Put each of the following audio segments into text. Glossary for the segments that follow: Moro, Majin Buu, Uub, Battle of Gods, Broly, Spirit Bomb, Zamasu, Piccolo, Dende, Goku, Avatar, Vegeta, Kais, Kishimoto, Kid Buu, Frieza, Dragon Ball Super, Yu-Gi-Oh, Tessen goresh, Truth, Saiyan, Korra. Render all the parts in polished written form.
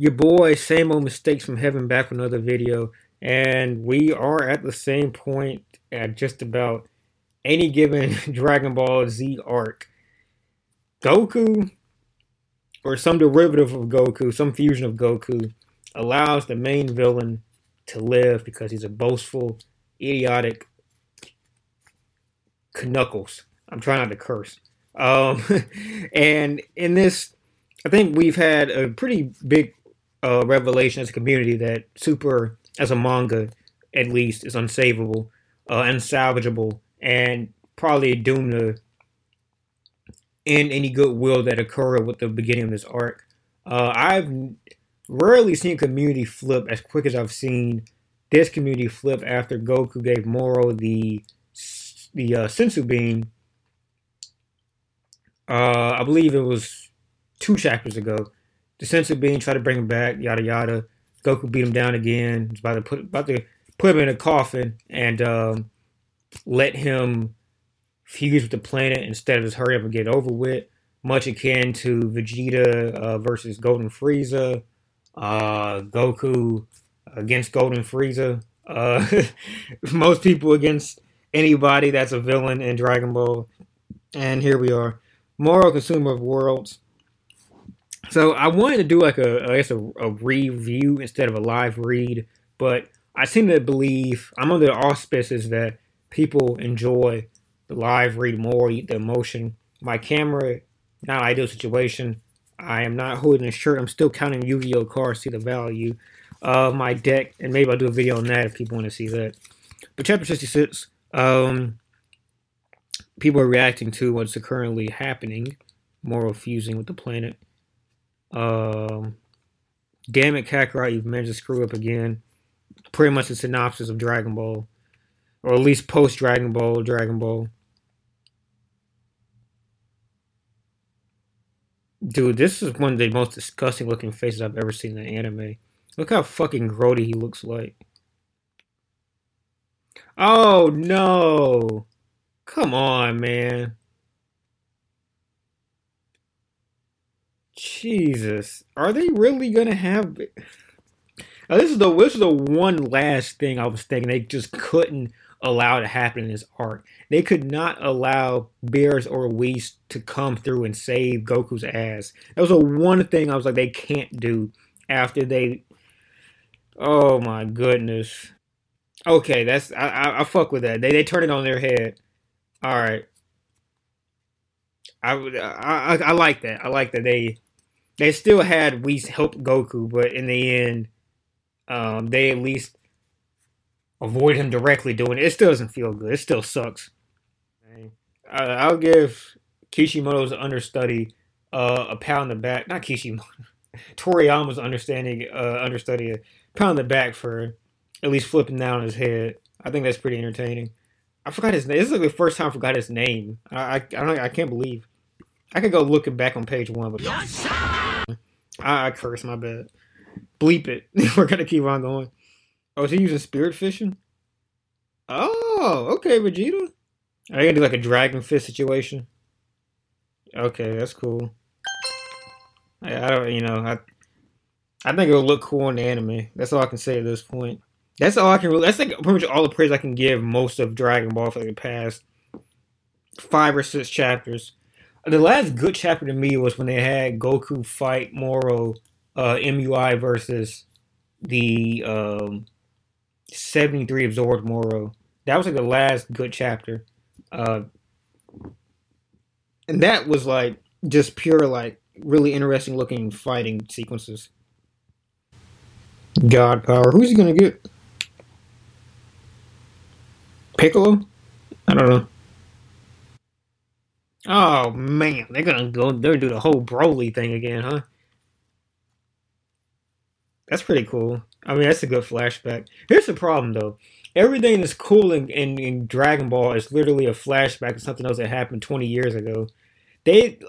Your boy, Same Old Mistakes from Heaven, back with another video. And we are at the same point at just about any given Dragon Ball Z arc. Goku, or some derivative of Goku, some fusion of Goku, allows the main villain to live because he's a boastful, idiotic knuckles. I'm trying not to curse. And in this, I think we've had a pretty big revelation as a community that Super, as a manga, at least, is unsavable, unsalvageable, and probably doomed to end any goodwill that occurred with the beginning of this arc. I've rarely seen community flip as quick as I've seen this community flip after Goku gave Moro the Senzu Bean. I believe it was 2 chapters ago. The Senzu Bean tried to bring him back, yada yada. Goku beat him down again. He's about to put him in a coffin and let him fuse with the planet instead of just hurry up and get over with. Much akin to Vegeta versus Golden Frieza, Goku against Golden Frieza. Most people against anybody that's a villain in Dragon Ball. And here we are. Moro, Consumer of Worlds. So I wanted to do like I guess a review instead of a live read, but I seem to believe I'm under the auspices that people enjoy the live read more, the emotion. My camera, not ideal situation. I am not holding a shirt. I'm still counting Yu-Gi-Oh cards, see the value of my deck, and maybe I'll do a video on that if people want to see that. But chapter 66, people are reacting to what's currently happening. Moro fusing with the planet. Damn it, Kakarot, you've managed to screw up again. Pretty much the synopsis of Dragon Ball, or at least post Dragon Ball, Dragon Ball. Dude, this is one of the most disgusting looking faces I've ever seen in an anime. Look how fucking grody he looks like. Oh no! Come on, man. Jesus, are they really gonna have? Now, this is the one last thing I was thinking they just couldn't allow to happen in this arc. They could not allow Beerus or Whis to come through and save Goku's ass. That was the one thing I was like, they can't do after they. Oh my goodness. Okay, that's I fuck with that. They turn it on their head. All right. I like that. I like that they still had Whis help Goku, but in the end, they at least avoid him directly doing it. It still doesn't feel good. It still sucks. I'll give Kishimoto's understudy a pound in the back. Not Kishimoto. Toriyama's understudy a pound in the back for at least flipping down his head. I think that's pretty entertaining. I forgot his name. This is like the first time I forgot his name. I can't believe. I could go look it back on page 1, but yes, I curse, my bad. Bleep it. We're gonna keep on going. Oh, is he using spirit fishing? Oh, okay, Vegeta. Are you gonna do like a dragon fist situation? Okay, that's cool. I don't, you know, I think it'll look cool in the anime. That's all I can say at this point. That's all I can really. That's like pretty much all the praise I can give most of Dragon Ball for like the past 5 or 6 chapters. The last good chapter to me was when they had Goku fight Moro, MUI versus the 73 absorbed Moro. That was like the last good chapter, and that was like just pure like really interesting looking fighting sequences. God power. Who's he gonna get? Piccolo? I don't know. Oh man, they're gonna go. They're gonna do the whole Broly thing again, huh? That's pretty cool. I mean, that's a good flashback. Here's the problem, though. Everything that's cool in Dragon Ball is literally a flashback of something else that happened 20 years ago.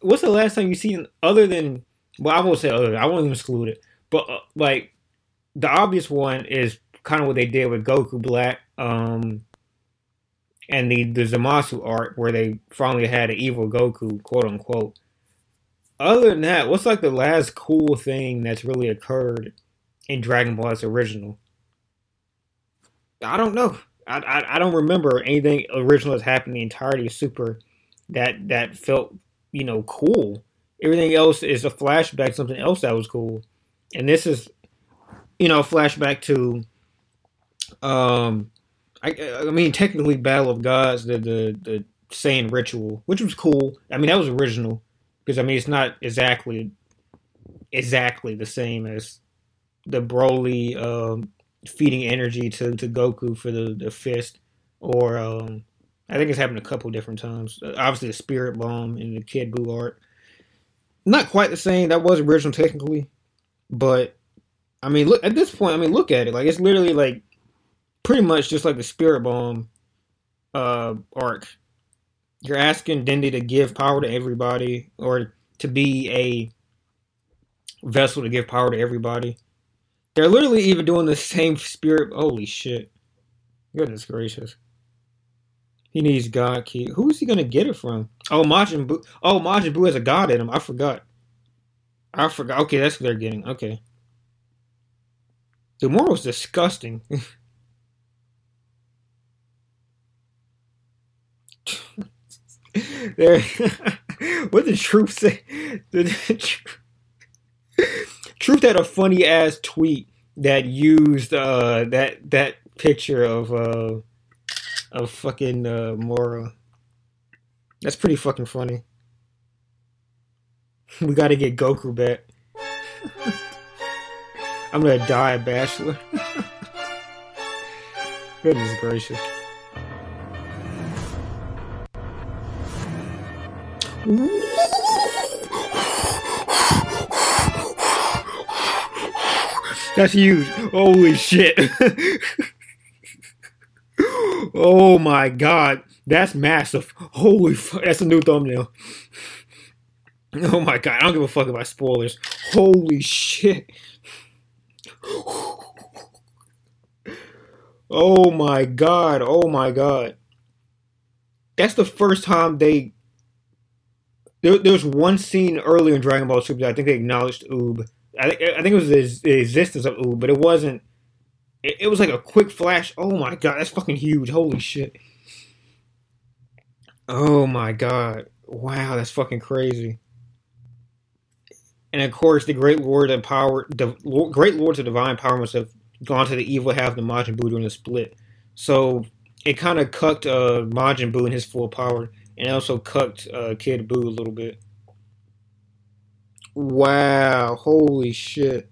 What's the last time you seen other than? Well, I won't say other. I won't even exclude it. But like, the obvious one is kind of what they did with Goku Black. And the Zamasu art, where they finally had an evil Goku, quote unquote. Other than that, what's like the last cool thing that's really occurred in Dragon Ball as original? I don't know. I don't remember anything original that's happened the entirety of Super that felt, you know, cool. Everything else is a flashback, something else that was cool. And this is, you know, a flashback to, I mean, technically Battle of Gods, the Saiyan ritual, which was cool. I mean, that was original. Because, I mean, it's not exactly the same as the Broly feeding energy to Goku for the fist. Or, I think it's happened a couple different times. Obviously, the Spirit Bomb and the Kid Buu art. Not quite the same. That was original, technically. But, I mean, look at this point, I mean, look at it. Like, it's literally, like, pretty much just like the Spirit Bomb arc. You're asking Dende to give power to everybody, or to be a vessel to give power to everybody. They're literally even doing the same spirit. Holy shit. Goodness gracious. He needs God key. Who is he going to get it from? Oh, Majin Buu. Oh, Majin Buu has a god in him. I forgot. Okay, that's what they're getting. Okay. The Moro's disgusting. There, what did Truth say? Truth had a funny ass tweet that used that picture of fucking Moro. That's pretty fucking funny. We gotta get Goku back. I'm gonna die a bachelor. Goodness gracious. That's huge. Holy shit. Oh my god. That's massive. Holy fuck. That's a new thumbnail. Oh my god. I don't give a fuck about spoilers. Holy shit. Oh my god. Oh my god. That's the first time they... There's one scene earlier in Dragon Ball Super that I think they acknowledged Uub. I think it was the existence of Uub, but it wasn't... It was like a quick flash. Oh my god, that's fucking huge. Holy shit. Oh my god. Wow, that's fucking crazy. And of course, the Great Lord of Power... Great Lords of Divine Power must have gone to the evil half of the Majin Buu during the split. So, it kind of cucked Majin Buu in his full power. And also cucked Kid Buu a little bit. Wow. Holy shit.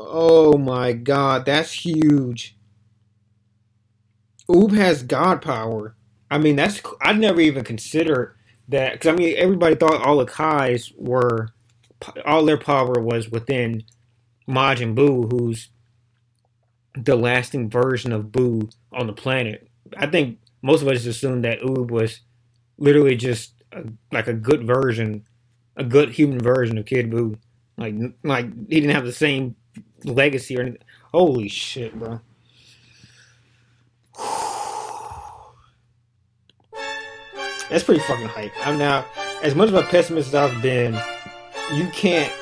Oh my god. That's huge. Uub has god power. I mean, that's... I never even considered that. Because, I mean, everybody thought all the Kais were... All their power was within Majin Buu, who's the lasting version of Buu on the planet. I think... Most of us assumed that Uub was literally just like a good version, a good human version of Kid Buu. Like he didn't have the same legacy or anything. Holy shit, bro. That's pretty fucking hype. I'm now, as much of a pessimist as I've been, you can't...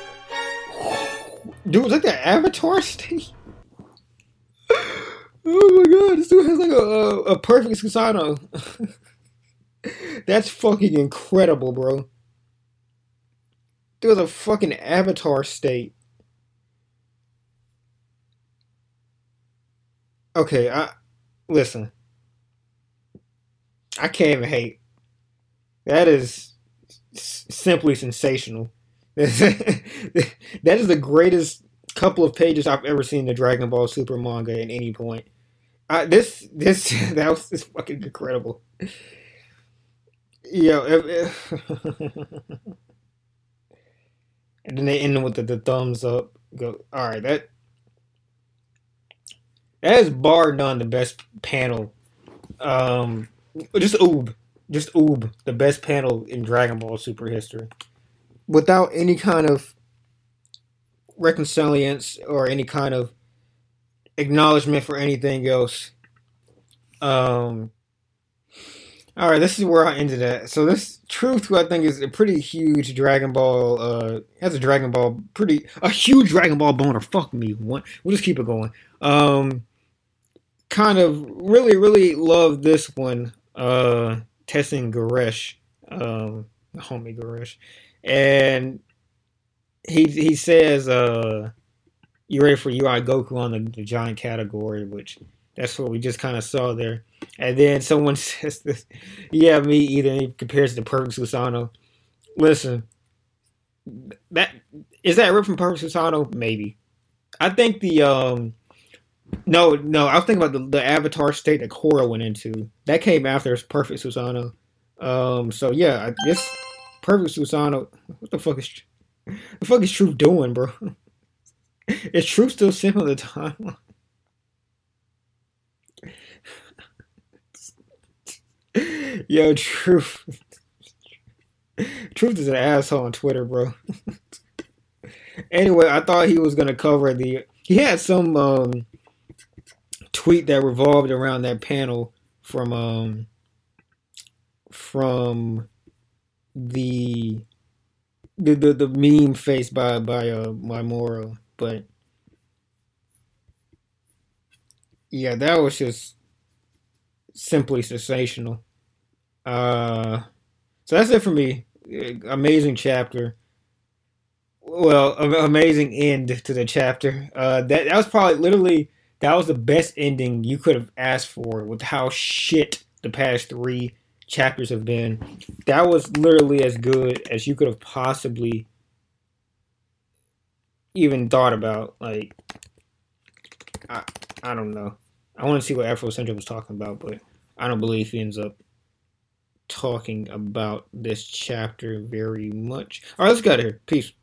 Dude, look at that Avatar stage. Oh my god, this dude has like a perfect Susano. That's fucking incredible, bro. Dude has a fucking Avatar state. Okay, listen. I can't even hate. That is simply sensational. That is the greatest couple of pages I've ever seen in the Dragon Ball Super manga at any point. That was just fucking incredible. Yo, and then they end with the thumbs up. Go, all right, that is bar none the best panel. Just Uub, the best panel in Dragon Ball Super history, without any kind of reconciliance or any kind of acknowledgement for anything else. Alright, this is where I ended at. So this Truth, who I think is a pretty huge Dragon Ball, has a Dragon Ball, a huge Dragon Ball boner, fuck me, we'll just keep it going. Kind of, really love this one, Tessen Goresh, the homie Goresh, and he says, you ready for UI Goku on the giant category, which, that's what we just kind of saw there. And then someone says this, yeah, me either, and he compares it to Perfect Susano. Listen, is that ripped from Perfect Susano? Maybe. I think the, no, I was thinking about the Avatar state that Korra went into. That came after Perfect Susano. So yeah, this Perfect Susano, what the fuck is Truth doing, bro? Is Truth still simple at the time? Yo, Truth. Truth is an asshole on Twitter, bro. Anyway, I thought he was gonna cover the. He had some tweet that revolved around that panel from the meme face by Moro, but yeah, that was just simply sensational. So that's it for me. Amazing chapter. Well, amazing end to the chapter. That was probably literally, that was the best ending you could have asked for with how shit the past 3 chapters have been. That was literally as good as you could have possibly even thought about. Like, I don't know. I want to see what Afrocentric was talking about, but I don't believe he ends up talking about this chapter very much. All right, let's get out of here. Peace.